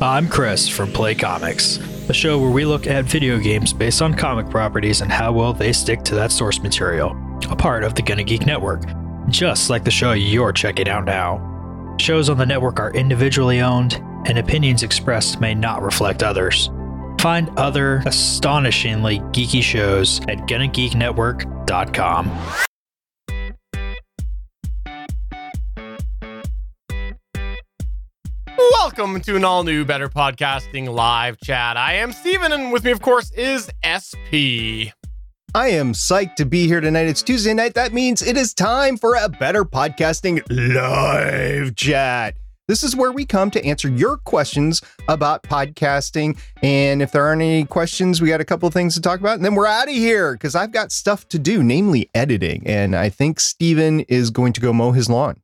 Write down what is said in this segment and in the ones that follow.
I'm Chris from Play Comics, a show where we look at video games based on comic properties and how well they stick to that source material, a part of the Gonna Geek Network, just like the show you're checking out now. Shows on the network are individually owned, and opinions expressed may not reflect others. Find other astonishingly geeky shows at GonnaGeekNetwork.com. Welcome to an all-new Better Podcasting live chat. I am Stephen, and with me, of course, is SP. I am psyched to be here tonight. It's Tuesday night. That means it is time for a Better Podcasting live chat. This is where we come to answer your questions about podcasting. And if there aren't any questions, we got a couple of things to talk about. And then we're out of here because I've got stuff to do, namely editing. And I think Steven is going to go mow his lawn.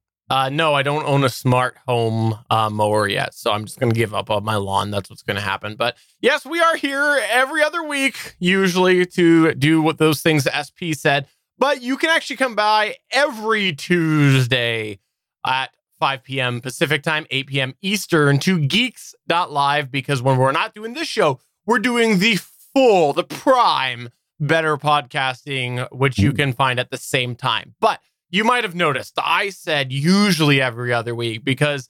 No, I don't own a smart home mower yet. So I'm just going to give up on my lawn. That's what's going to happen. But yes, we are here every other week, usually to do what those things SP said. But you can actually come by every Tuesday at 5 p.m. Pacific time, 8 p.m. Eastern to geeks.live, because when we're not doing this show, we're doing the full, the prime Better Podcasting, which you can find at the same time. But you might have noticed I said usually every other week, because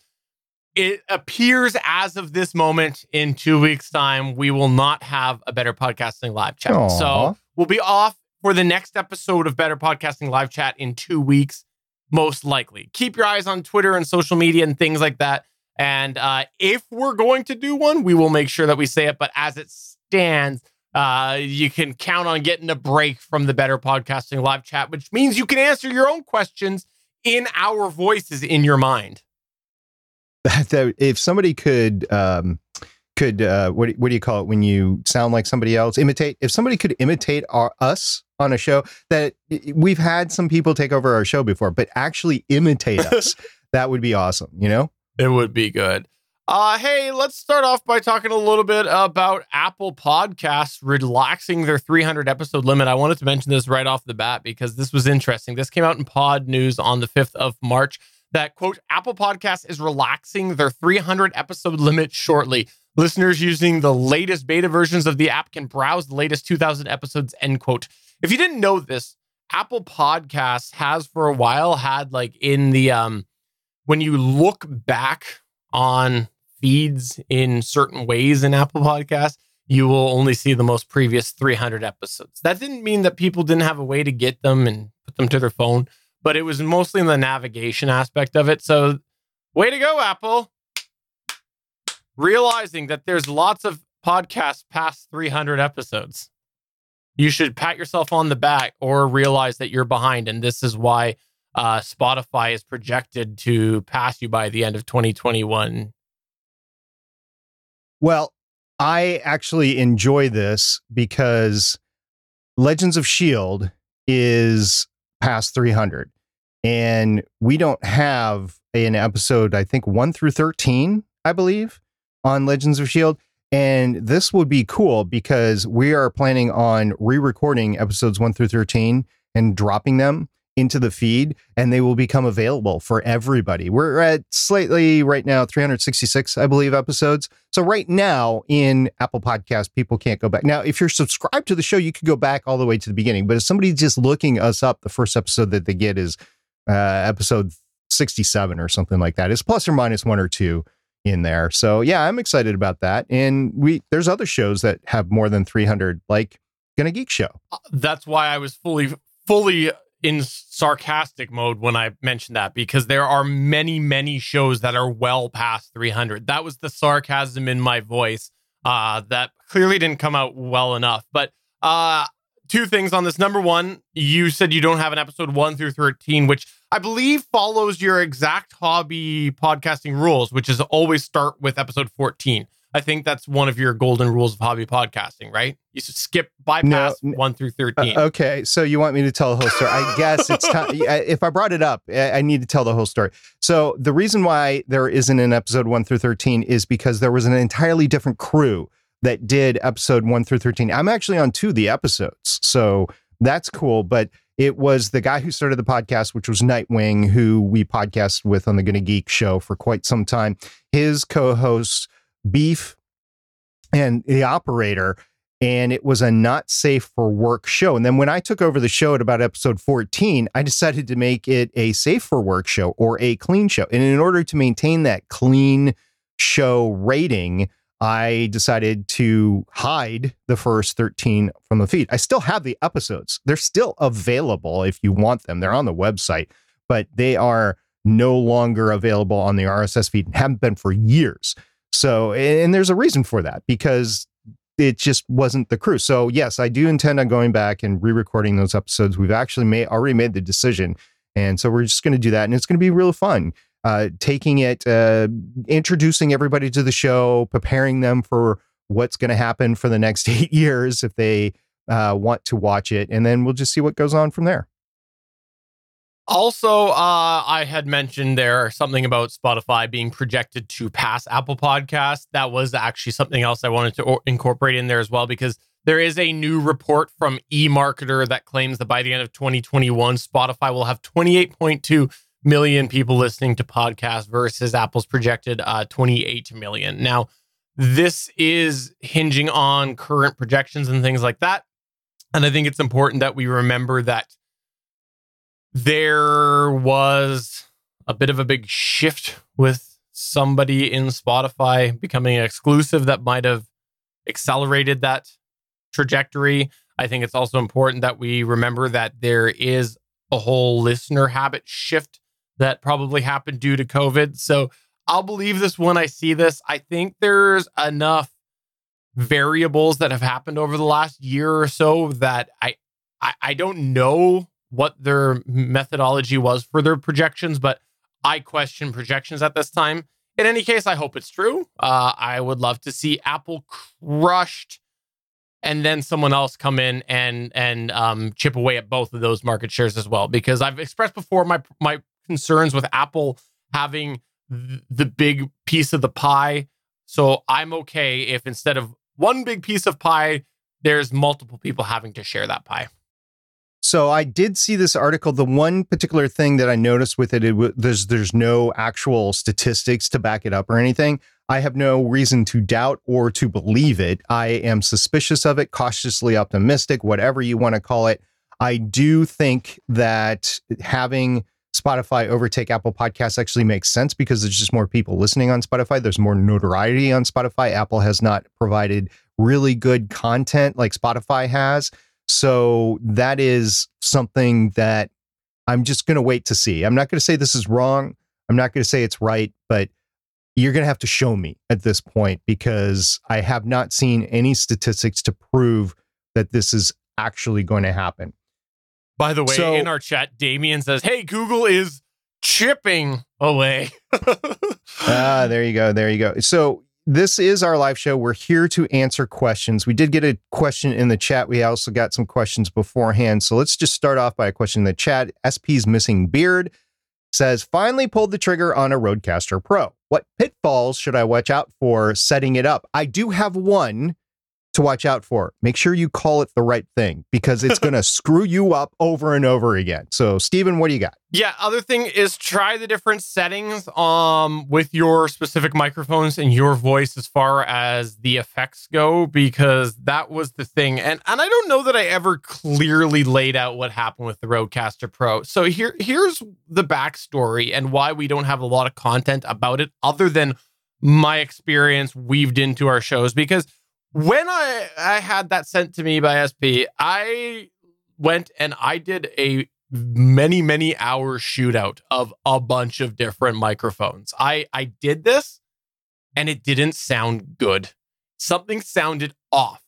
it appears as of this moment in 2 weeks' time, we will not have a Better Podcasting live chat. Aww. So we'll be off for the next episode of Better Podcasting live chat in 2 weeks. Most likely. Keep your eyes on Twitter and social media and things like that. And if we're going to do one, we will make sure that we say it. But as it stands, you can count on getting a break from the Better Podcasting live chat, which means you can answer your own questions in our voices in your mind. If somebody could what do you call it when you sound like somebody else? Imitate. If somebody could imitate us on a show, that we've had some people take over our show before, but actually imitate us, that would be awesome. You know, it would be good. Hey, let's start off by talking a little bit about Apple Podcasts relaxing their 300 episode limit. I wanted to mention this right off the bat because this was interesting. This came out in Pod News on the 5th of March that, quote, Apple Podcasts is relaxing their 300 episode limit shortly. Listeners using the latest beta versions of the app can browse the latest 2,000 episodes, end quote. If you didn't know this, Apple Podcasts has for a while had like in the when you look back on feeds in certain ways in Apple Podcasts, you will only see the most previous 300 episodes. That didn't mean that people didn't have a way to get them and put them to their phone, but it was mostly in the navigation aspect of it. So way to go, Apple. Realizing that there's lots of podcasts past 300 episodes. You should pat yourself on the back or realize that you're behind. And this is why Spotify is projected to pass you by the end of 2021. Well, I actually enjoy this because Legends of S.H.I.E.L.D. is past 300. And we don't have an episode, I think 1 through 13, I believe, on Legends of S.H.I.E.L.D. And this would be cool because we are planning on re-recording episodes 1 through 13 and dropping them into the feed, and they will become available for everybody. We're at slightly right now, 366, I believe, episodes. So right now in Apple Podcasts, people can't go back. Now, if you're subscribed to the show, you could go back all the way to the beginning. But if somebody's just looking us up, the first episode that they get is episode 67 or something like that. It's plus or minus 1 or 2. In there. So yeah, I'm excited about that. And there's other shows that have more than 300, like Gonna Geek Show. That's why I was fully in sarcastic mode when I mentioned that, because there are many, many shows that are well past 300. That was the sarcasm in my voice that clearly didn't come out well enough. But two things on this. Number one, you said you don't have an episode 1 through 13, which I believe follows your exact hobby podcasting rules, which is always start with episode 14. I think that's one of your golden rules of hobby podcasting, right? You should bypass 1 through 13. Okay, so you want me to tell the whole story. I guess it's time. If I brought it up, I need to tell the whole story. So the reason why there isn't an episode 1 through 13 is because there was an entirely different crew that did episode 1 through 13. I'm actually on 2 of the episodes, so that's cool, but it was the guy who started the podcast, which was Nightwing, who we podcasted with on the Gonna Geek Show for quite some time. His co-host Beef, and The Operator, and it was a not safe for work show. And then when I took over the show at about episode 14, I decided to make it a safe for work show or a clean show. And in order to maintain that clean show rating, I decided to hide the first 13 from the feed. I still have the episodes. They're still available if you want them. They're on the website, but they are no longer available on the RSS feed and haven't been for years. So, and there's a reason for that, because it just wasn't the crew. So yes, I do intend on going back and re-recording those episodes. We've actually already made the decision. And so we're just going to do that. And it's going to be real fun, taking it, introducing everybody to the show, preparing them for what's going to happen for the next 8 years if they want to watch it. And then we'll just see what goes on from there. Also, I had mentioned there something about Spotify being projected to pass Apple Podcasts. That was actually something else I wanted to incorporate in there as well, because there is a new report from eMarketer that claims that by the end of 2021, Spotify will have 28.2 million people listening to podcasts versus Apple's projected 28 million. Now, this is hinging on current projections and things like that. And I think it's important that we remember that there was a bit of a big shift with somebody in Spotify becoming an exclusive that might have accelerated that trajectory. I think it's also important that we remember that there is a whole listener habit shift that probably happened due to COVID. So I'll believe this when I see this. I think there's enough variables that have happened over the last year or so that I don't know what their methodology was for their projections, but I question projections at this time. In any case, I hope it's true. I would love to see Apple crushed and then someone else come in and chip away at both of those market shares as well, because I've expressed before my concerns with Apple having the big piece of the pie. So I'm okay if instead of one big piece of pie, there's multiple people having to share that pie. So I did see this article. The one particular thing that I noticed with it, there's no actual statistics to back it up or anything. I have no reason to doubt or to believe it. I am suspicious of it, cautiously optimistic, whatever you want to call it. I do think that having Spotify overtake Apple Podcasts actually makes sense, because there's just more people listening on Spotify. There's more notoriety on Spotify. Apple has not provided really good content like Spotify has. So that is something that I'm just going to wait to see. I'm not going to say this is wrong. I'm not going to say it's right, but you're going to have to show me at this point, because I have not seen any statistics to prove that this is actually going to happen. By the way, so, in our chat, Damien says, hey, Google is chipping away. There you go. There you go. So this is our live show. We're here to answer questions. We did get a question in the chat. We also got some questions beforehand. So let's just start off by a question in the chat. SP's Missing Beard says, finally pulled the trigger on a Rodecaster Pro. What pitfalls should I watch out for setting it up? I do have one to watch out for. Make sure you call it the right thing, because it's going to screw you up over and over again. So Stephen, what do you got? Yeah. Other thing is try the different settings with your specific microphones and your voice as far as the effects go, because that was the thing. And I don't know that I ever clearly laid out what happened with the Rodecaster Pro. So here's the backstory and why we don't have a lot of content about it other than my experience weaved into our shows, because when I had that sent to me by SP, I went and I did a many hour shootout of a bunch of different microphones. I did this and it didn't sound good. Something sounded off.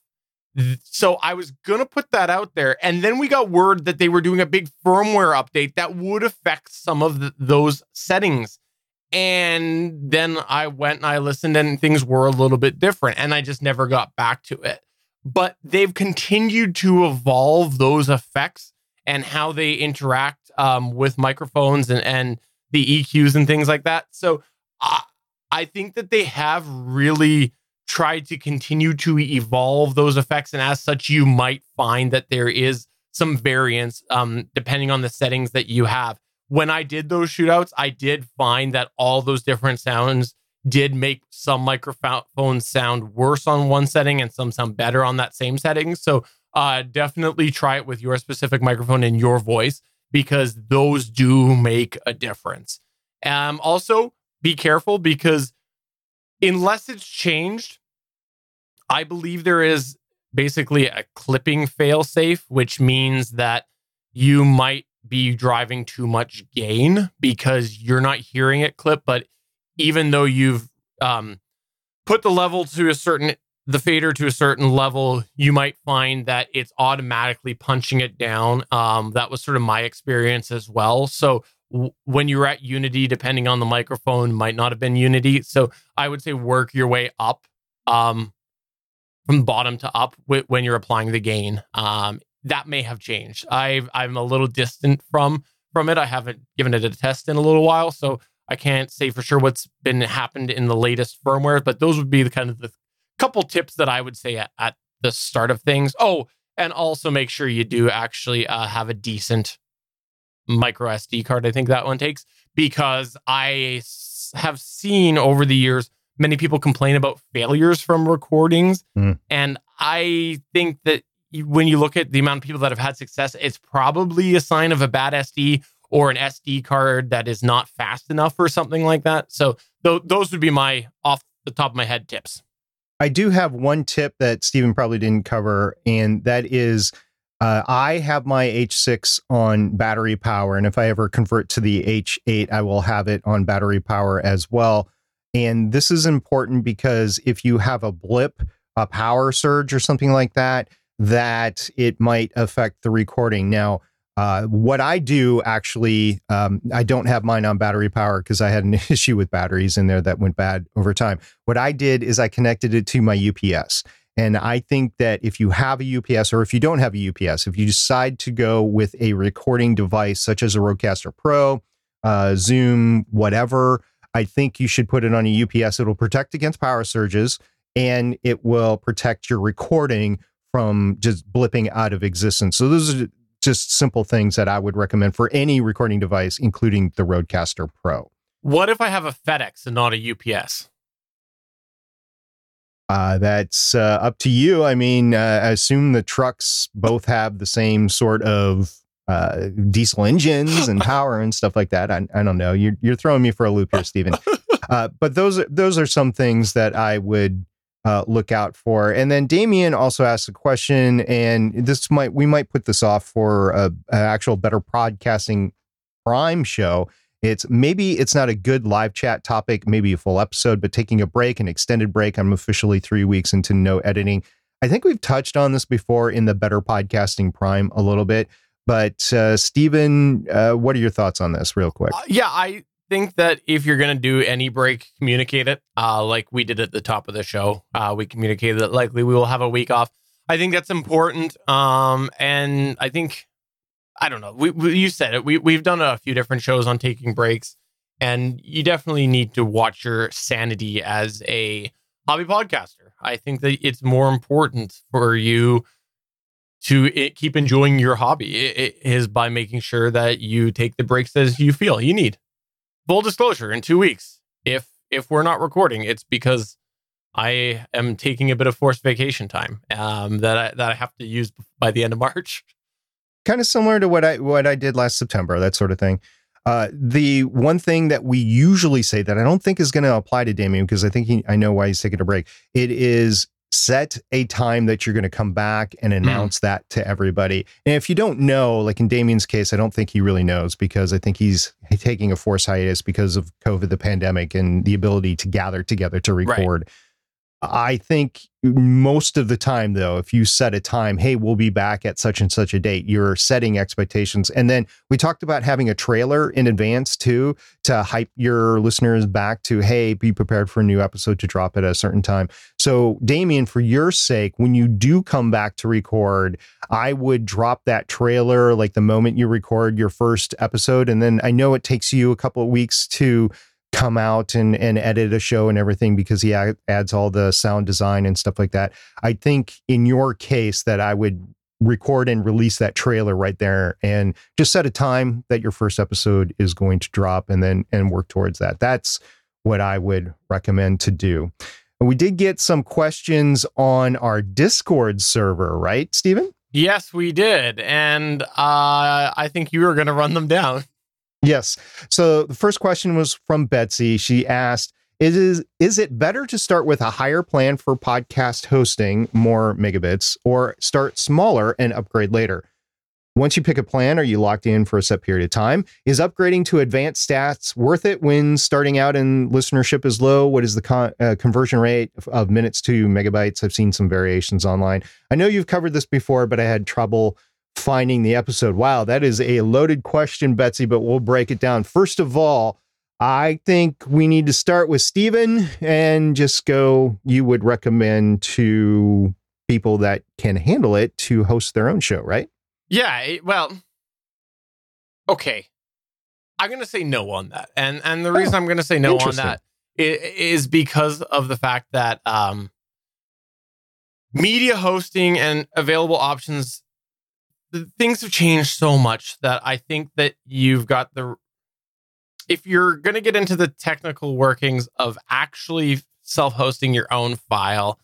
So I was going to put that out there. And then we got word that they were doing a big firmware update that would affect some of those settings. And then I went and I listened and things were a little bit different, and I just never got back to it. But they've continued to evolve those effects and how they interact with microphones and the EQs and things like that. So I think that they have really tried to continue to evolve those effects. And as such, you might find that there is some variance depending on the settings that you have. When I did those shootouts, I did find that all those different sounds did make some microphones sound worse on one setting and some sound better on that same setting. So definitely try it with your specific microphone and your voice, because those do make a difference. Also, be careful, because unless it's changed, I believe there is basically a clipping fail-safe, which means that you might be driving too much gain because you're not hearing it clip. But even though you've put the level to the fader to a certain level, you might find that it's automatically punching it down. That was sort of my experience as well. So when you're at Unity, depending on the microphone, might not have been Unity. So I would say work your way up from bottom to up when you're applying the gain. That may have changed. I'm a little distant from it. I haven't given it a test in a little while, so I can't say for sure what's been happened in the latest firmware, but those would be the kind of the couple tips that I would say at the start of things. Oh, and also make sure you do actually have a decent micro SD card. I think that one takes, because I have seen over the years many people complain about failures from recordings. And I think that when you look at the amount of people that have had success, it's probably a sign of a bad SD or an SD card that is not fast enough or something like that. So those would be my off the top of my head tips. I do have one tip that Stephen probably didn't cover, and that is I have my H6 on battery power. And if I ever convert to the H8, I will have it on battery power as well. And this is important because if you have a blip, a power surge or something like that, that it might affect the recording. Now, what I do actually, I don't have mine on battery power because I had an issue with batteries in there that went bad over time. What I did is I connected it to my UPS. And I think that if you have a UPS, or if you don't have a UPS, if you decide to go with a recording device such as a Rodecaster Pro, Zoom, whatever, I think you should put it on a UPS. It'll protect against power surges, and it will protect your recording from just blipping out of existence. So those are just simple things that I would recommend for any recording device, including the Rodecaster Pro. What if I have a FedEx and not a UPS? That's up to you. I mean, I assume the trucks both have the same sort of diesel engines and power and stuff like that. I don't know. You're throwing me for a loop here, Stephen. But those are some things that I would look out for. And then Damien also asked a question, and we might put this off for an actual Better Podcasting Prime show. Maybe it's not a good live chat topic, maybe a full episode, but taking a break, an extended break. I'm officially 3 weeks into no editing. I think we've touched on this before in the Better Podcasting Prime a little bit. But Stephen, what are your thoughts on this real quick? Yeah, I think that if you're going to do any break, communicate it like we did at the top of the show. We communicated that likely we will have a week off. I think that's important. And I think, I don't know, you said it. We've done a few different shows on taking breaks. And you definitely need to watch your sanity as a hobby podcaster. I think that it's more important for you to keep enjoying your hobby is by making sure that you take the breaks as you feel you need. Full disclosure, in 2 weeks, if we're not recording, it's because I am taking a bit of forced vacation time that I have to use by the end of March. Kind of similar to what I did last September, that sort of thing. The one thing that we usually say that I don't think is going to apply to Damien, because I think I know why he's taking a break. It is, set a time that you're going to come back and announce that to everybody. And if you don't know, like in Damien's case, I don't think he really knows, because I think he's taking a forced hiatus because of COVID, the pandemic, and the ability to gather together to record. Right. I think most of the time, though, if you set a time, hey, we'll be back at such and such a date, you're setting expectations. And then we talked about having a trailer in advance, too, to hype your listeners back to, hey, be prepared for a new episode to drop at a certain time. So, Damien, for your sake, when you do come back to record, I would drop that trailer like the moment you record your first episode. And then I know it takes you a couple of weeks to come out and edit a show and everything, because he adds all the sound design and stuff like that. I think in your case that I would record and release that trailer right there and just set a time that your first episode is going to drop and work towards that. That's what I would recommend to do. We did get some questions on our Discord server, right, Stephen? Yes, we did. And I think you were going to run them down. Yes. So the first question was from Betsy. She asked, is it better to start with a higher plan for podcast hosting, more megabits, or start smaller and upgrade later? Once you pick a plan, are you locked in for a set period of time? Is upgrading to advanced stats worth it when starting out and listenership is low? What is the conversion rate of minutes to megabytes? I've seen some variations online. I know you've covered this before, but I had trouble finding the episode. Wow, that is a loaded question, Betsy, but we'll break it down. First of all, I think we need to start with Stephen and just go, you would recommend to people that can handle it to host their own show, right? Yeah, well, okay. I'm going to say no on that. And the reason I'm going to say no on that is because of the fact that media hosting and available options, things have changed so much that I think that you've got if you're going to get into the technical workings of actually self-hosting your own file,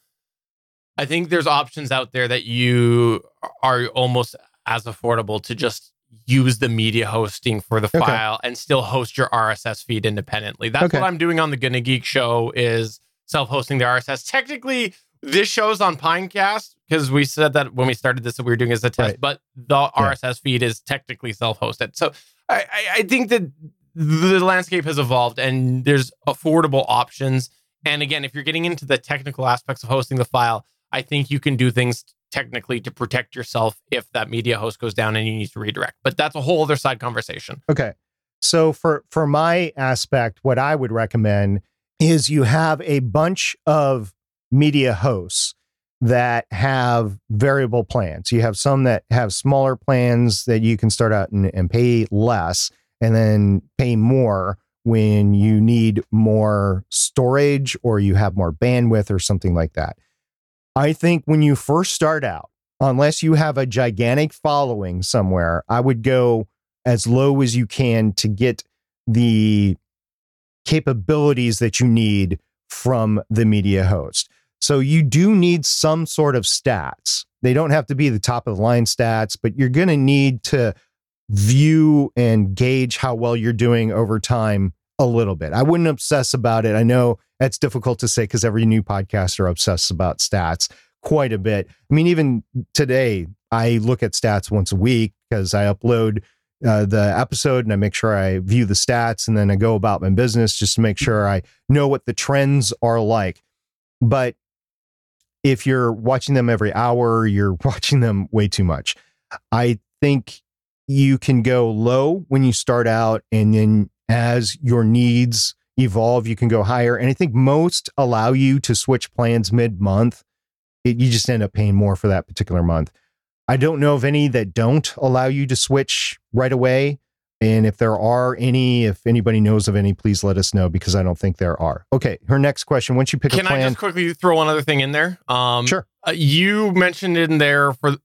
I think there's options out there that you are almost as affordable to just use the media hosting for the file and still host your RSS feed independently. That's what I'm doing on the Gonna Geek Show is self-hosting the RSS. Technically, this show's on Pinecast because we said that when we started this that we were doing as a test, but the RSS feed is technically self-hosted. So I think that the landscape has evolved and there's affordable options. And again, if you're getting into the technical aspects of hosting the file, I think you can do things technically to protect yourself if that media host goes down and you need to redirect. But that's a whole other side conversation. Okay. So for my aspect, what I would recommend is you have a bunch of media hosts that have variable plans. You have some that have smaller plans that you can start out and pay less and then pay more when you need more storage or you have more bandwidth or something like that. I think when you first start out, unless you have a gigantic following somewhere, I would go as low as you can to get the capabilities that you need from the media host. So you do need some sort of stats. They don't have to be the top of the line stats, but you're going to need to view and gauge how well you're doing over time a little bit. I wouldn't obsess about it. I know that's difficult to say because every new podcaster obsesses about stats quite a bit. I mean, even today, I look at stats once a week because I upload the episode and I make sure I view the stats and then I go about my business just to make sure I know what the trends are like. But if you're watching them every hour, you're watching them way too much. I think you can go low when you start out and then as your needs evolve, you can go higher. And I think most allow you to switch plans mid-month. You just end up paying more for that particular month. I don't know of any that don't allow you to switch right away. And if there are any, if anybody knows of any, please let us know because I don't think there are. Okay, her next question. Once you pick a plan... Can I just quickly throw one other thing in there? Sure. You mentioned in there for...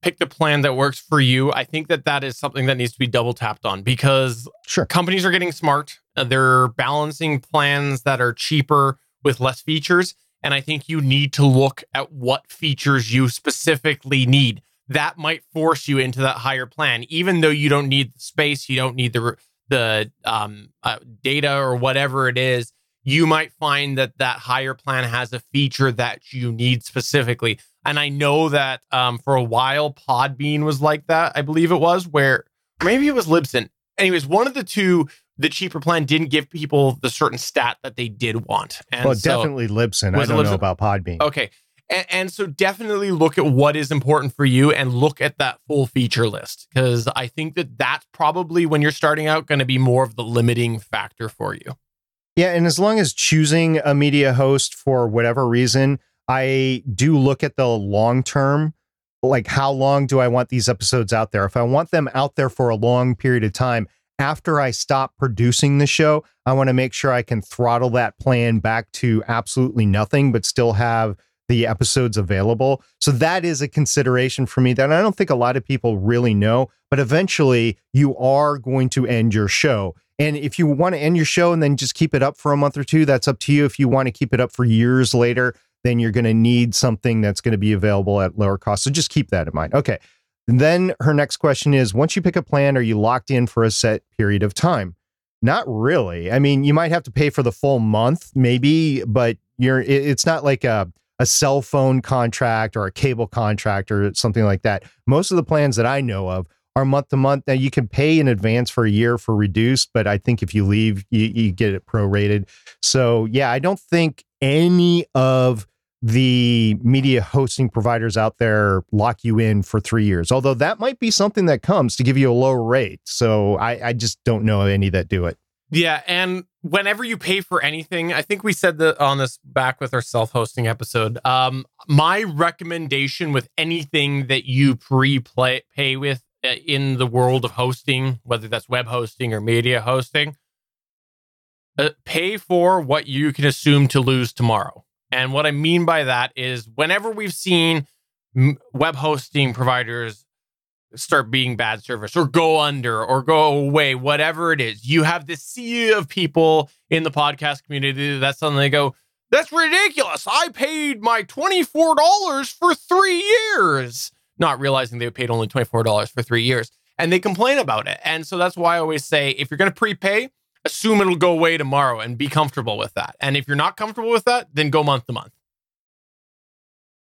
pick the plan that works for you. I think that is something that needs to be double tapped on because companies are getting smart. They're balancing plans that are cheaper with less features. And I think you need to look at what features you specifically need. That might force you into that higher plan, even though you don't need the space, you don't need the data or whatever it is. You might find that higher plan has a feature that you need specifically. And I know that for a while, Podbean was like that. I believe it was where maybe it was Libsyn. Anyways, one of the two, the cheaper plan didn't give people the certain stat that they did want. And definitely Libsyn. I don't know about Podbean. Okay. And so definitely look at what is important for you and look at that full feature list. Because I think that that's probably when you're starting out going to be more of the limiting factor for you. Yeah. And as long as choosing a media host for whatever reason, I do look at the long term, like how long do I want these episodes out there? If I want them out there for a long period of time, after I stop producing the show, I want to make sure I can throttle that plan back to absolutely nothing, but still have the episodes available. So that is a consideration for me that I don't think a lot of people really know, but eventually you are going to end your show. And if you want to end your show and then just keep it up for a month or two, that's up to you. If you want to keep it up for years later, then you're going to need something that's going to be available at lower cost. So just keep that in mind. Okay. And then her next question is, once you pick a plan, are you locked in for a set period of time? Not really. I mean, you might have to pay for the full month maybe, but it's not like a cell phone contract or a cable contract or something like that. Most of the plans that I know of are month to month. Now you can pay in advance for a year for reduced, but I think if you leave, you get it prorated. So yeah, I don't think any of the media hosting providers out there lock you in for 3 years, although that might be something that comes to give you a low rate. So I just don't know any that do it. Yeah. And whenever you pay for anything, I think we said that on this back with our self-hosting episode, my recommendation with anything that you pay with in the world of hosting, whether that's web hosting or media hosting, pay for what you can assume to lose tomorrow. And what I mean by that is whenever we've seen web hosting providers start being bad service or go under or go away, whatever it is, you have this sea of people in the podcast community that suddenly go, that's ridiculous. I paid my $24 for 3 years, not realizing they paid only $24 for 3 years. And they complain about it. And so that's why I always say, if you're going to prepay, assume it'll go away tomorrow and be comfortable with that. And if you're not comfortable with that, then go month to month.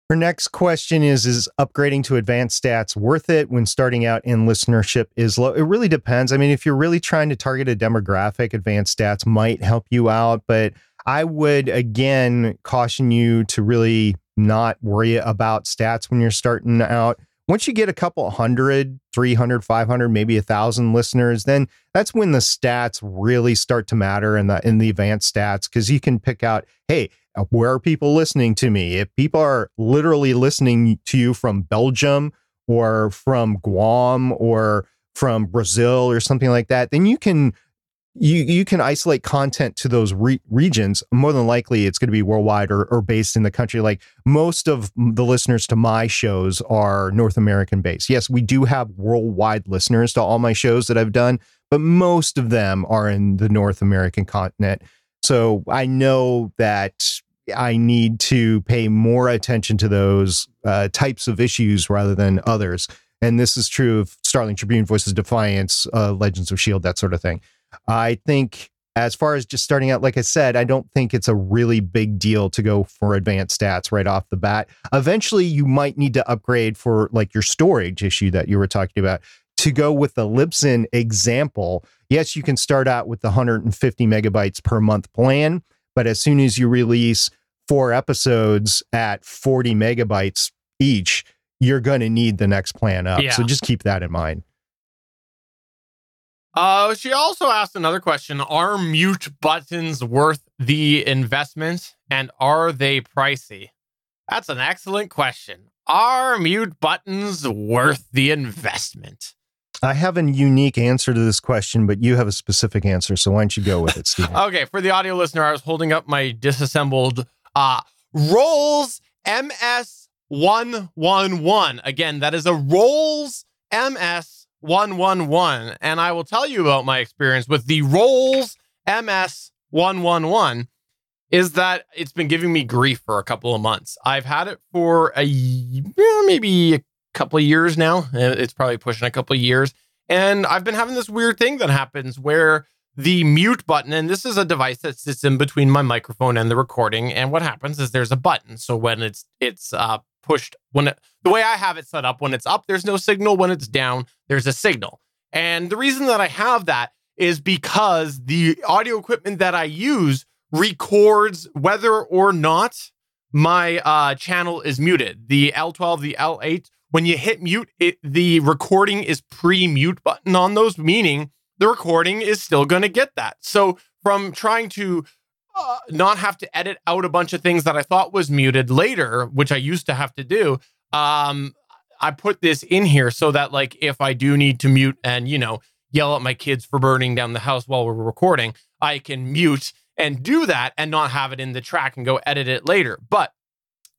Her next question is upgrading to advanced stats worth it when starting out and listenership is low? It really depends. I mean, if you're really trying to target a demographic, advanced stats might help you out, but I would, again, caution you to really not worry about stats when you're starting out. Once you get a couple 100, 300, 500, maybe 1,000 listeners, then that's when the stats really start to matter in the advanced stats, because you can pick out, hey, where are people listening to me? If people are literally listening to you from Belgium or from Guam or from Brazil or something like that, then you can isolate content to those regions. More than likely, it's going to be worldwide or based in the country. Like most of the listeners to my shows are North American based. Yes, we do have worldwide listeners to all my shows that I've done, but most of them are in the North American continent. So I know that I need to pay more attention to those types of issues rather than others. And this is true of Starling Tribune, Voices of Defiance, Legends of S.H.I.E.L.D., that sort of thing. I think as far as just starting out, like I said, I don't think it's a really big deal to go for advanced stats right off the bat. Eventually, you might need to upgrade for like your storage issue that you were talking about. To go with the Libsyn example, yes, you can start out with the 150 megabytes per month plan, but as soon as you release 4 episodes at 40 megabytes each, you're going to need the next plan up. Yeah. So just keep that in mind. She also asked another question. Are mute buttons worth the investment, and are they pricey? That's an excellent question. Are mute buttons worth the investment? I have a unique answer to this question, but you have a specific answer, so why don't you go with it, Stephen? Okay, for the audio listener, I was holding up my disassembled Rolls MS-111. Again, that is a Rolls MS-111, and I will tell you about my experience with the Rolls MS-111 is that it's been giving me grief for a couple of months. I've had it for maybe a couple of years now. It's probably pushing a couple of years. And I've been having this weird thing that happens where the mute button, and this is a device that sits in between my microphone and the recording. And what happens is there's a button. So when it's pushed, the way I have it set up, when it's up, there's no signal. When it's down, there's a signal. And the reason that I have that is because the audio equipment that I use records whether or not my channel is muted. The L12, the L8, when you hit mute, the recording is pre-mute button on those, meaning the recording is still going to get that. So from trying to not have to edit out a bunch of things that I thought was muted later, which I used to have to do, I put this in here so that like if I do need to mute and, yell at my kids for burning down the house while we're recording, I can mute and do that and not have it in the track and go edit it later. But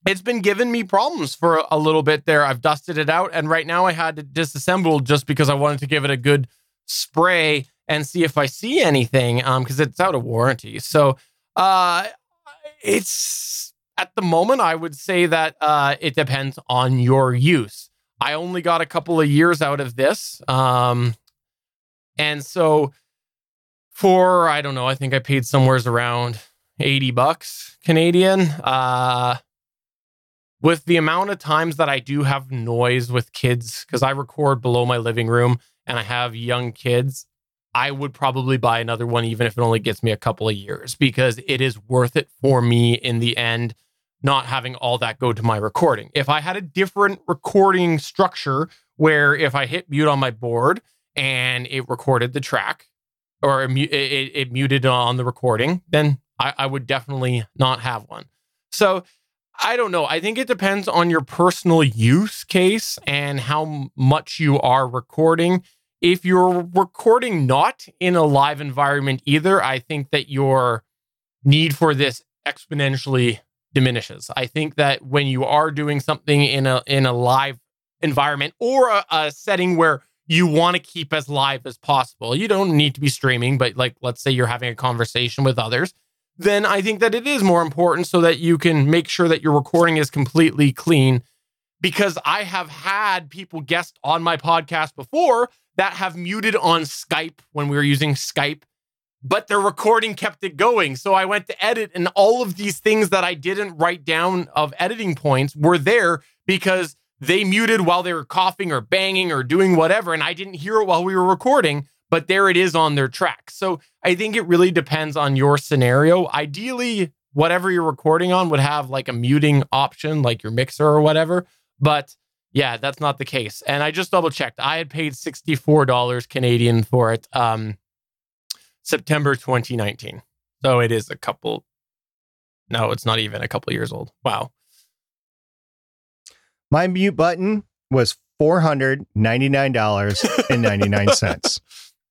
it's been giving me problems for a little bit there. I've dusted it out, and right now I had to disassemble just because I wanted to give it a good spray and see if I see anything, because it's out of warranty. So it's at the moment, I would say that it depends on your use. I only got a couple of years out of this. And so for, I don't know, I think I paid somewheres around $80 Canadian. With the amount of times that I do have noise with kids, because I record below my living room and I have young kids, I would probably buy another one, even if it only gets me a couple of years, because it is worth it for me in the end, not having all that go to my recording. If I had a different recording structure where if I hit mute on my board and it recorded the track or it muted on the recording, then I would definitely not have one. So I don't know. I think it depends on your personal use case and how much you are recording. If you're recording not in a live environment either, I think that your need for this exponentially diminishes. I think that when you are doing something in a live environment or a setting where you want to keep as live as possible, you don't need to be streaming, but like, let's say you're having a conversation with others, then I think that it is more important so that you can make sure that your recording is completely clean. Because I have had people guest on my podcast before that have muted on Skype when we were using Skype, but their recording kept it going. So I went to edit, and all of these things that I didn't write down of editing points were there because they muted while they were coughing or banging or doing whatever, and I didn't hear it while we were recording, but there it is on their track. So I think it really depends on your scenario. Ideally, whatever you're recording on would have like a muting option, like your mixer or whatever. But yeah, that's not the case. And I just double checked. I had paid $64 Canadian for it September 2019. So it is a couple. No, it's not even a couple years old. Wow. My mute button was $499.99.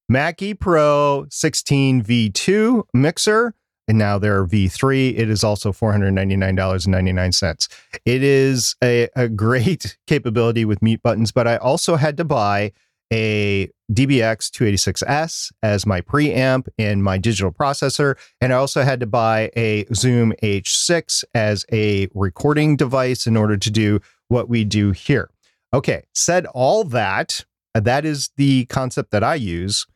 Mackie Pro 16 V2 mixer, and now there are V3. It is also $499.99. It is a great capability with mute buttons, but I also had to buy a DBX 286S as my preamp and my digital processor. And I also had to buy a Zoom H6 as a recording device in order to do what we do here. Okay, said all that, that is the concept that I use.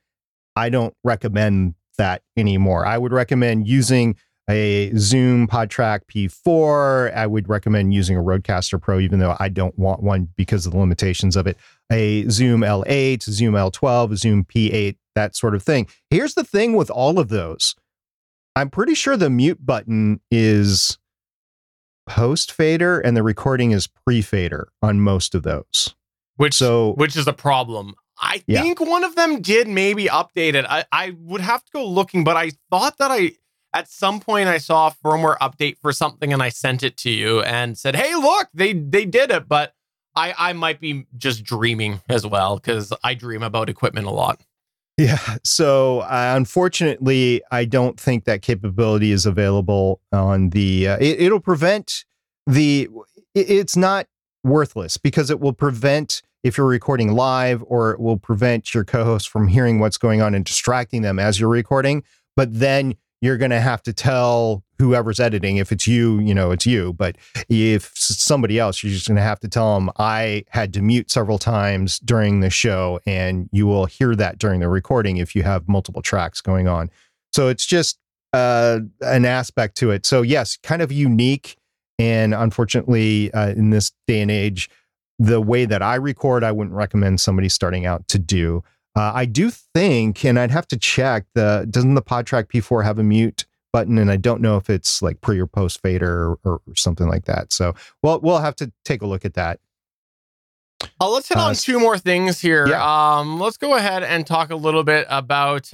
I don't recommend that anymore. I would recommend using a Zoom PodTrak P4. I would recommend using a Rodecaster Pro, even though I don't want one because of the limitations of it. A Zoom L8, Zoom L12, Zoom P8, that sort of thing. Here's the thing with all of those. I'm pretty sure the mute button is post fader and the recording is pre fader on most of those. Which is a problem. I think one of them did maybe update it. I would have to go looking, but I thought that at some point I saw a firmware update for something and I sent it to you and said, hey, look, they did it. But I might be just dreaming as well, because I dream about equipment a lot. Yeah. So unfortunately, I don't think that capability is available on the it'll prevent it's not worthless because it will prevent, if you're recording live, or it will prevent your co-host from hearing what's going on and distracting them as you're recording. But then you're going to have to tell whoever's editing, if it's you, you know, it's you, but if somebody else, you're just going to have to tell them, I had to mute several times during the show, and you will hear that during the recording if you have multiple tracks going on. So it's just an aspect to it. So yes, kind of unique. And unfortunately, in this day and age, the way that I record, I wouldn't recommend somebody starting out to do. I do think, and I'd have to check, doesn't the PodTrak P4 have a mute button? And I don't know if it's like pre or post fader or something like that. So we'll have to take a look at that. Let's hit on two more things here. Yeah. Let's go ahead and talk a little bit about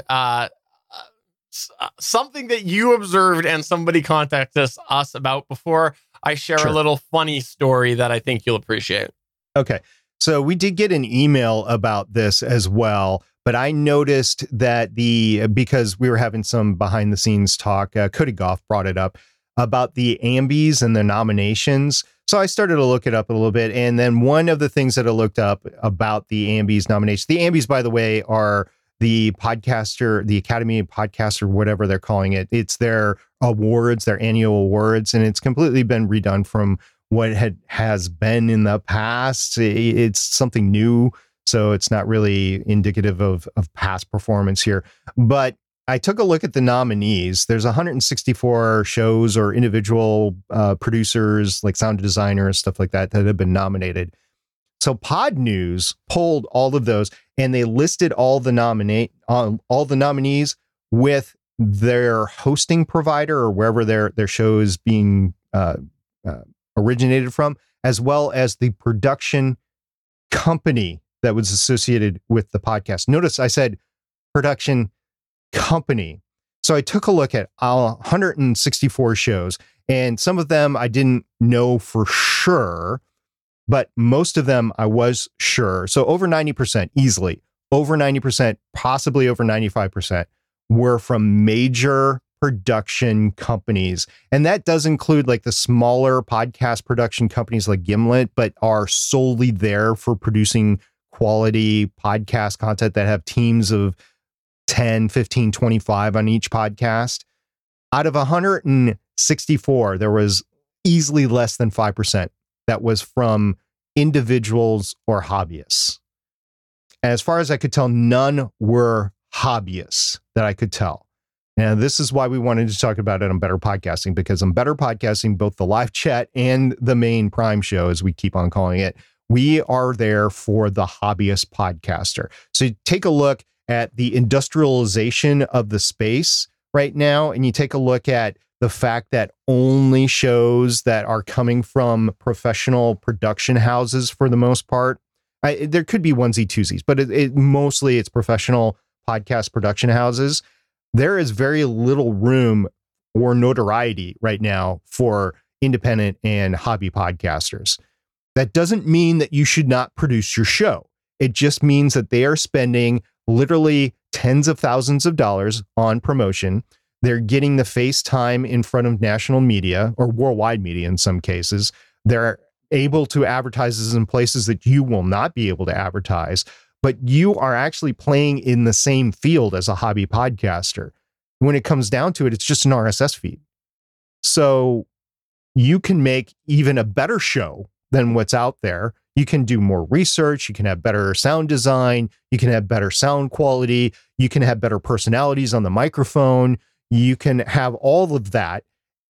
something that you observed and somebody contacted us about before I share a little funny story that I think you'll appreciate. Okay. So we did get an email about this as well, but I noticed that because we were having some behind the scenes talk, Cody Goff brought it up about the Ambies and the nominations. So I started to look it up a little bit. And then one of the things that I looked up about the Ambies nominations, the Ambies, by the way, are the podcaster, the Academy of Podcasts, or whatever they're calling it. It's their awards, their annual awards, and it's completely been redone from what has been in the past. It's something new, so it's not really indicative of past performance here. But I took a look at the nominees. There's 164 shows or individual producers, like sound designers, stuff like that, that have been nominated. So Pod News polled all of those, and they listed all the nominees with their hosting provider or wherever their show is being originated from, as well as the production company that was associated with the podcast. Notice I said production company. So I took a look at 164 shows, and some of them I didn't know for sure, but most of them I was sure. So over 90%, easily, over 90%, possibly over 95% were from major production companies. And that does include like the smaller podcast production companies like Gimlet, but are solely there for producing quality podcast content that have teams of 10, 15, 25 on each podcast. Out of 164, there was easily less than 5% that was from individuals or hobbyists. As far as I could tell, none were hobbyists that I could tell. Now, this is why we wanted to talk about it on Better Podcasting, because on Better Podcasting, both the live chat and the main Prime show, as we keep on calling it, we are there for the hobbyist podcaster. So you take a look at the industrialization of the space right now, and you take a look at the fact that only shows that are coming from professional production houses for the most part. There could be onesie twosies, but mostly it's professional podcast production houses. There is very little room or notoriety right now for independent and hobby podcasters. That doesn't mean that you should not produce your show. It just means that they are spending literally tens of thousands of dollars on promotion. They're getting the face time in front of national media or worldwide media in some cases. They're able to advertise in places that you will not be able to advertise, but you are actually playing in the same field as a hobby podcaster. When it comes down to it, it's just an RSS feed. So you can make even a better show than what's out there. You can do more research. You can have better sound design. You can have better sound quality. You can have better personalities on the microphone. You can have all of that.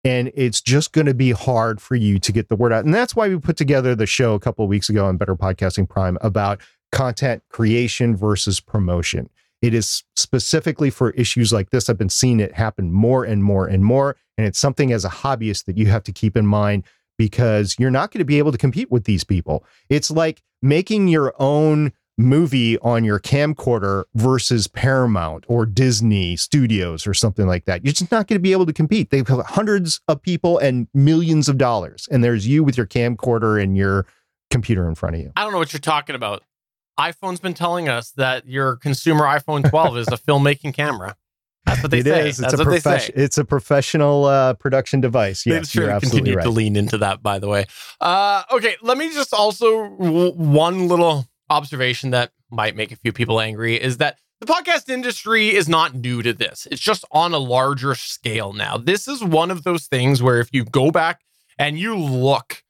And it's just going to be hard for you to get the word out. And that's why we put together the show a couple of weeks ago on Better Podcasting Prime about content creation versus promotion. It is specifically for issues like this. I've been seeing it happen more and more and more. And it's something as a hobbyist that you have to keep in mind, because you're not going to be able to compete with these people. It's like making your own movie on your camcorder versus Paramount or Disney Studios or something like that. You're just not going to be able to compete. They've got hundreds of people and millions of dollars. And there's you with your camcorder and your computer in front of you. I don't know what you're talking about. iPhone's been telling us that your consumer iPhone 12 is a filmmaking camera. That's what they say. It's a professional production device. Yes, sure, you're absolutely right. Continue to lean into that, by the way. Okay, let me just also one little observation that might make a few people angry is that the podcast industry is not new to this. It's just on a larger scale now. This is one of those things where if you go back and you look,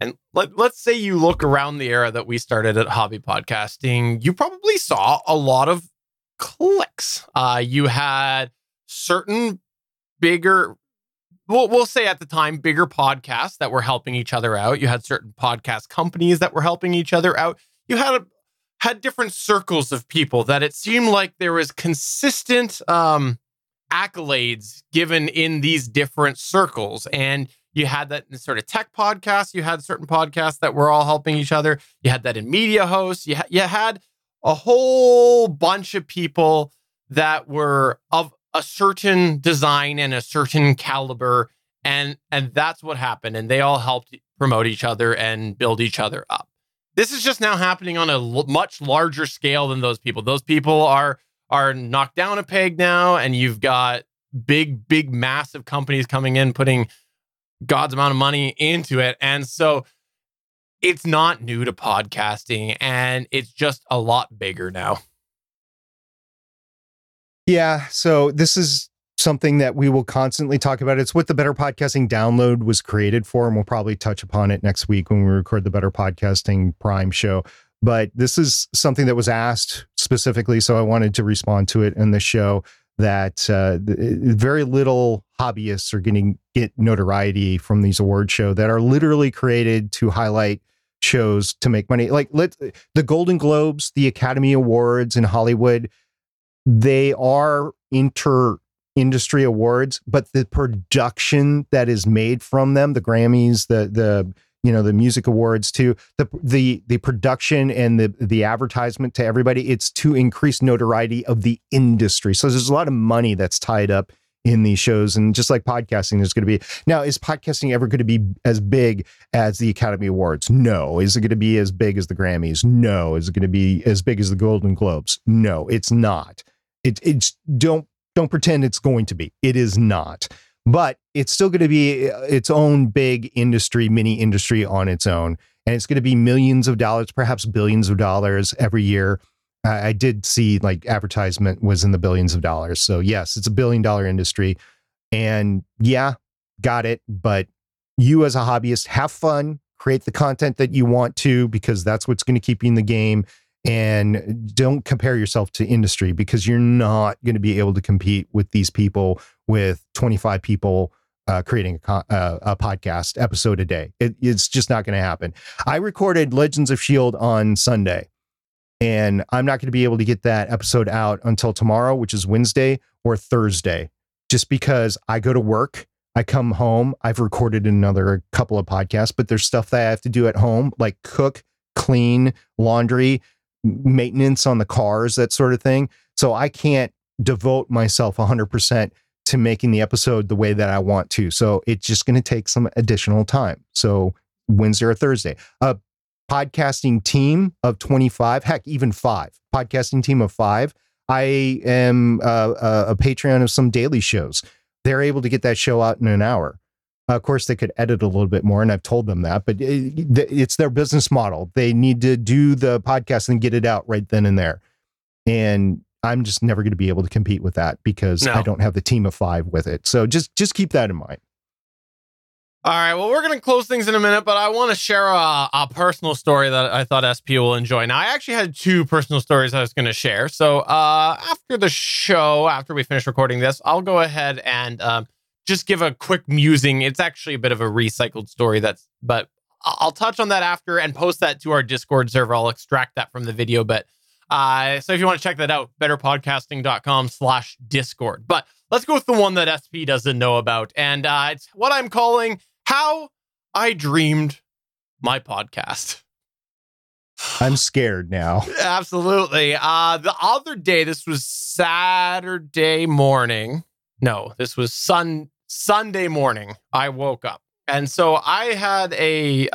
and let's say you look around the era that we started at hobby podcasting, you probably saw a lot of clicks. You had certain bigger, we'll say at the time, bigger podcasts that were helping each other out. You had certain podcast companies that were helping each other out. You had different circles of people that it seemed like there was consistent accolades given in these different circles. And you had that in sort of tech podcasts. You had certain podcasts that were all helping each other. You had that in media hosts. You had a whole bunch of people that were of a certain design and a certain caliber. And that's what happened. And they all helped promote each other and build each other up. This is just now happening on a much larger scale than those people. Those people are knocked down a peg now. And you've got big, massive companies coming in, putting God's amount of money into it. And so it's not new to podcasting, and it's just a lot bigger now. Yeah, so this is something that we will constantly talk about. It's what the Better Podcasting Download was created for, and we'll probably touch upon it next week when we record the Better Podcasting Prime show. But this is something that was asked specifically, so I wanted to respond to it in the show, that very little hobbyists are get notoriety from these award shows that are literally created to highlight shows to make money. Like the Golden Globes, the Academy Awards in Hollywood, they are inter-industry awards, but the production that is made from them, the Grammys, the music awards too, the production and the advertisement to everybody, it's to increase notoriety of the industry. So there's a lot of money that's tied up in these shows. And just like podcasting, there's going to be, now, is podcasting ever going to be as big as the Academy Awards? No. Is it going to be as big as the Grammys? No. Is it going to be as big as the Golden Globes? No, it's not. It's don't pretend it's going to be. It is not. But it's still going to be its own big industry, mini industry on its own. And it's going to be millions of dollars, perhaps billions of dollars every year. I did see like advertisement was in the billions of dollars. So yes, it's a $1 billion industry. And yeah, got it. But you as a hobbyist, have fun, create the content that you want to, because that's what's going to keep you in the game. And don't compare yourself to industry, because you're not going to be able to compete with these people with 25 people creating a podcast episode a day. It's just not going to happen. I recorded Legends of S.H.I.E.L.D. on Sunday, and I'm not going to be able to get that episode out until tomorrow, which is Wednesday or Thursday, just because I go to work, I come home, I've recorded another couple of podcasts, but there's stuff that I have to do at home, like cook, clean, laundry, maintenance on the cars, that sort of thing. So I can't devote myself 100% to making the episode the way that I want to. So it's just going to take some additional time. So Wednesday or Thursday, a podcasting team of 25, heck, even 5, podcasting team of 5. I am a Patreon of some daily shows. They're able to get that show out in an hour. Of course, they could edit a little bit more, and I've told them that, but it's their business model. They need to do the podcast and get it out right then and there. And I'm just never going to be able to compete with that, because I don't have the team of 5 with it. So just keep that in mind. All right. Well, we're going to close things in a minute, but I want to share a personal story that I thought SP will enjoy. Now, I actually had 2 personal stories I was going to share. So after the show, after we finish recording this, I'll go ahead and... just give a quick musing. It's actually a bit of a recycled story, but I'll touch on that after and post that to our Discord server. I'll extract that from the video, but so if you want to check that out, betterpodcasting.com/Discord. But let's go with the one that SP doesn't know about, and it's what I'm calling How I Dreamed My Podcast. I'm scared now. Absolutely. The other day, this was Saturday morning. No, this was Sunday morning. I woke up. And so I had a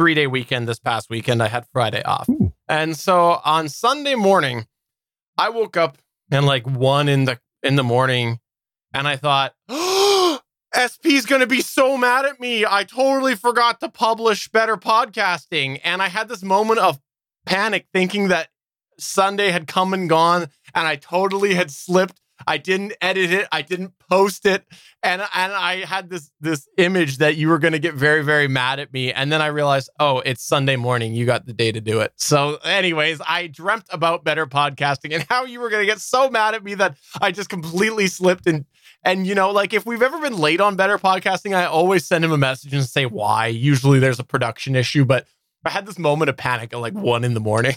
3-day weekend this past weekend. I had Friday off. Ooh. And so on Sunday morning, I woke up and like 1 in the morning, and I thought, oh, SP's going to be so mad at me. I totally forgot to publish Better Podcasting. And I had this moment of panic, thinking that Sunday had come and gone, and I totally had slipped. I didn't edit it. I didn't post it. And I had this image that you were going to get very, very mad at me. And then I realized, oh, it's Sunday morning. You got the day to do it. So anyways, I dreamt about Better Podcasting and how you were going to get so mad at me that I just completely slipped. And, you know, like if we've ever been late on Better Podcasting, I always send him a message and say why. Usually there's a production issue, but I had this moment of panic at like 1 in the morning.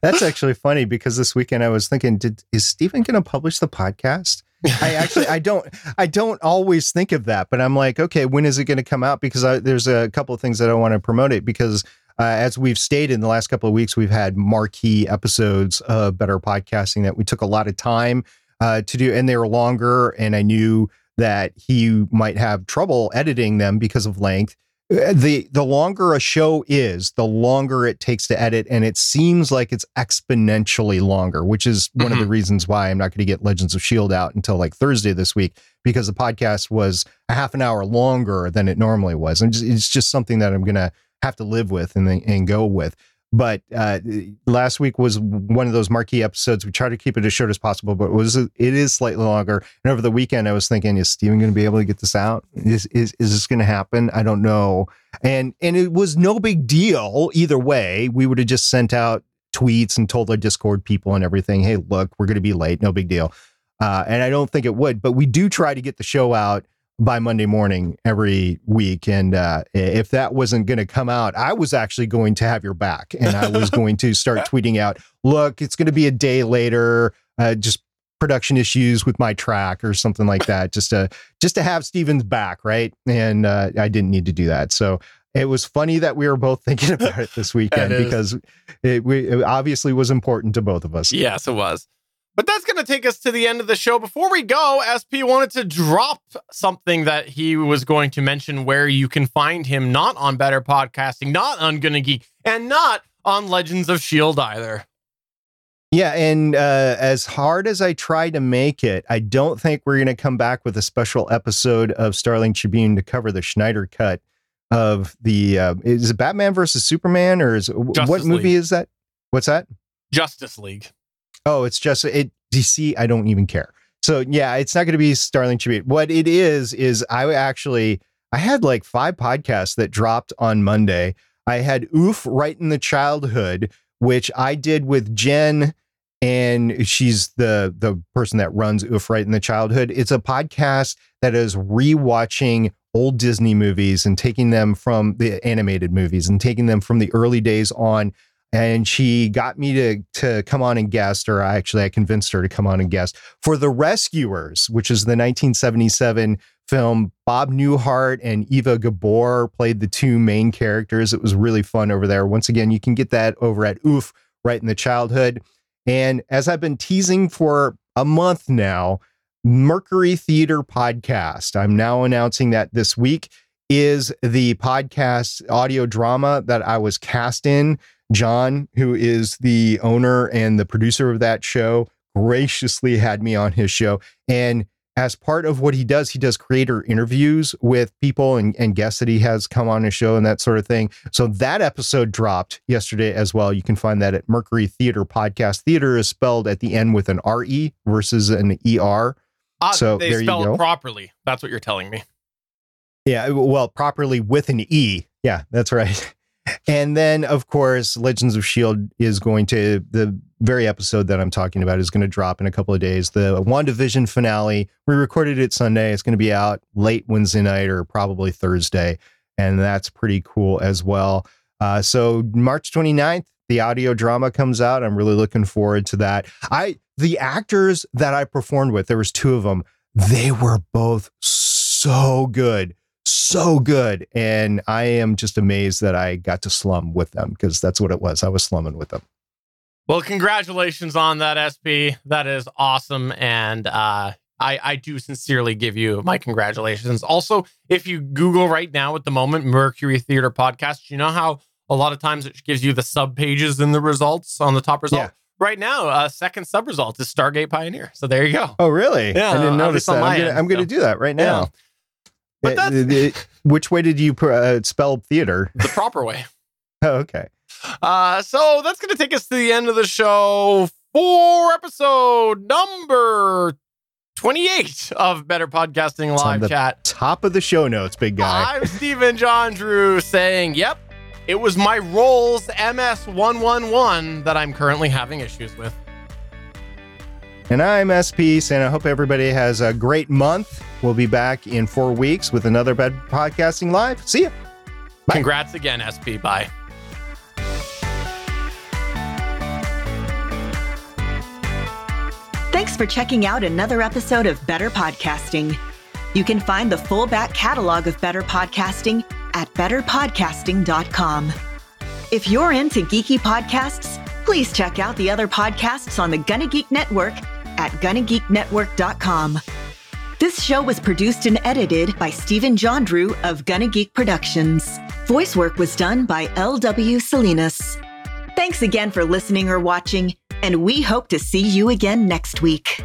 That's actually funny, because this weekend I was thinking, is Stephen going to publish the podcast? I don't always think of that, but I'm like, okay, when is it going to come out? Because there's a couple of things that I want to promote it, because as we've stated in the last couple of weeks, we've had marquee episodes of Better Podcasting that we took a lot of time to do, and they were longer, and I knew that he might have trouble editing them because of length. The longer a show is, the longer it takes to edit, and it seems like it's exponentially longer, which is one of the reasons why I'm not going to get Legends of S.H.I.E.L.D. out until like Thursday this week, because the podcast was a half an hour longer than it normally was. And it's just something that I'm going to have to live with and go with. But last week was one of those marquee episodes. We try to keep it as short as possible, but it is slightly longer. And over the weekend, I was thinking, is Stephen going to be able to get this out? Is this going to happen? I don't know. And it was no big deal either way. We would have just sent out tweets and told our Discord people and everything, hey, look, we're going to be late. No big deal. And I don't think it would. But we do try to get the show out by Monday morning every week. And if that wasn't going to come out, I was actually going to have your back, and I was going to start tweeting out, look, it's going to be a day later, just production issues with my track or something like that, just to have Stephen's back, right? And I didn't need to do that. So it was funny that we were both thinking about it this weekend because it obviously was important to both of us. Yes, it was. But that's going to take us to the end of the show. Before we go, SP wanted to drop something that he was going to mention, where you can find him not on Better Podcasting, not on Gonna Geek, and not on Legends of S.H.I.E.L.D. either. Yeah, and as hard as I try to make it, I don't think we're going to come back with a special episode of Starling Tribune to cover the Snyder cut of the... is it Batman versus Superman? Or what movie is that? What's that? Justice League. Oh, it's just DC. I don't even care. So yeah, it's not going to be Starling Tribute. What it is I had like 5 podcasts that dropped on Monday. I had Oof Right in the Childhood, which I did with Jen, and she's the person that runs Oof Right in the Childhood. It's a podcast that is rewatching old Disney movies and taking them from the animated movies and taking them from the early days on. And she got me to come on and guest, or I convinced her to come on and guest for The Rescuers, which is the 1977 film. Bob Newhart and Eva Gabor played the 2 main characters. It was really fun over there. Once again, you can get that over at Oof Right in the Childhood. And as I've been teasing for a month now, Mercury Theater Podcast, I'm now announcing that this week, is the podcast audio drama that I was cast in. John, who is the owner and the producer of that show, graciously had me on his show. And as part of what he does creator interviews with people and guests that he has come on his show and that sort of thing. So that episode dropped yesterday as well. You can find that at Mercury Theater Podcast. Theater is spelled at the end with an R-E versus an E-R. So they spell it properly. That's what you're telling me. Yeah, well, properly with an E. Yeah, that's right. And then, of course, Legends of S.H.I.E.L.D. the very episode that I'm talking about is going to drop in a couple of days. The WandaVision finale, we recorded it Sunday. It's going to be out late Wednesday night or probably Thursday. And that's pretty cool as well. So March 29th, the audio drama comes out. I'm really looking forward to that. The actors that I performed with, there was 2 of them. They were both so good. So good. And I am just amazed that I got to slum with them, because that's what it was. I was slumming with them. Well, congratulations on that, SP. That is awesome. And I do sincerely give you my congratulations. Also, if you Google right now at the moment, Mercury Theater Podcast, you know how a lot of times it gives you the sub pages in the results on the top result? Yeah. Right now, second sub result is Stargate Pioneer. So there you go. Oh, really? Yeah, I didn't notice that. I'm going to do that right now. Yeah. But which way did you spell theater? The proper way. Oh, okay. So that's going to take us to the end of the show for episode number 28 of Better Podcasting Live Chat. Top of the show notes, big guy. I'm Stephen John Drew saying, yep, it was my Rolls MS-111 that I'm currently having issues with. And I'm SP, and I hope everybody has a great month. We'll be back in 4 weeks with another Better Podcasting Live. See ya. Bye. Congrats again, SP. Bye. Thanks for checking out another episode of Better Podcasting. You can find the full back catalog of Better Podcasting at betterpodcasting.com. If you're into geeky podcasts, please check out the other podcasts on the Gonna Geek Network at gonnageeknetwork.com. This show was produced and edited by Stephen John Drew of Gonna Geek Productions. Voice work was done by L.W. Salinas. Thanks again for listening or watching, and we hope to see you again next week.